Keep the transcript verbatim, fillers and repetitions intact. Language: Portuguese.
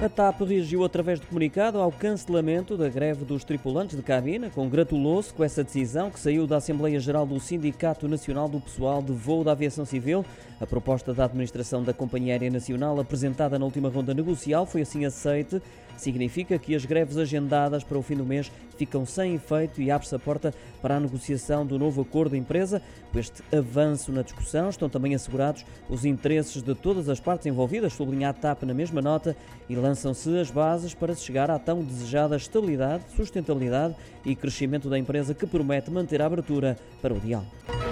A TAP reagiu através de comunicado ao cancelamento da greve dos tripulantes de cabina, congratulou-se com essa decisão que saiu da Assembleia Geral do Sindicato Nacional do Pessoal de Voo da Aviação Civil. A proposta da administração da Companhia Aérea Nacional apresentada na última ronda negocial foi assim aceite. Significa que as greves agendadas para o fim do mês ficam sem efeito e abre-se a porta para a negociação do novo acordo da empresa. Com este avanço na discussão estão também assegurados os interesses de todas as partes envolvidas, sublinha a TAP na mesma nota, e lançam-se as bases para se chegar à tão desejada estabilidade, sustentabilidade e crescimento da empresa que promete manter a abertura para o diálogo.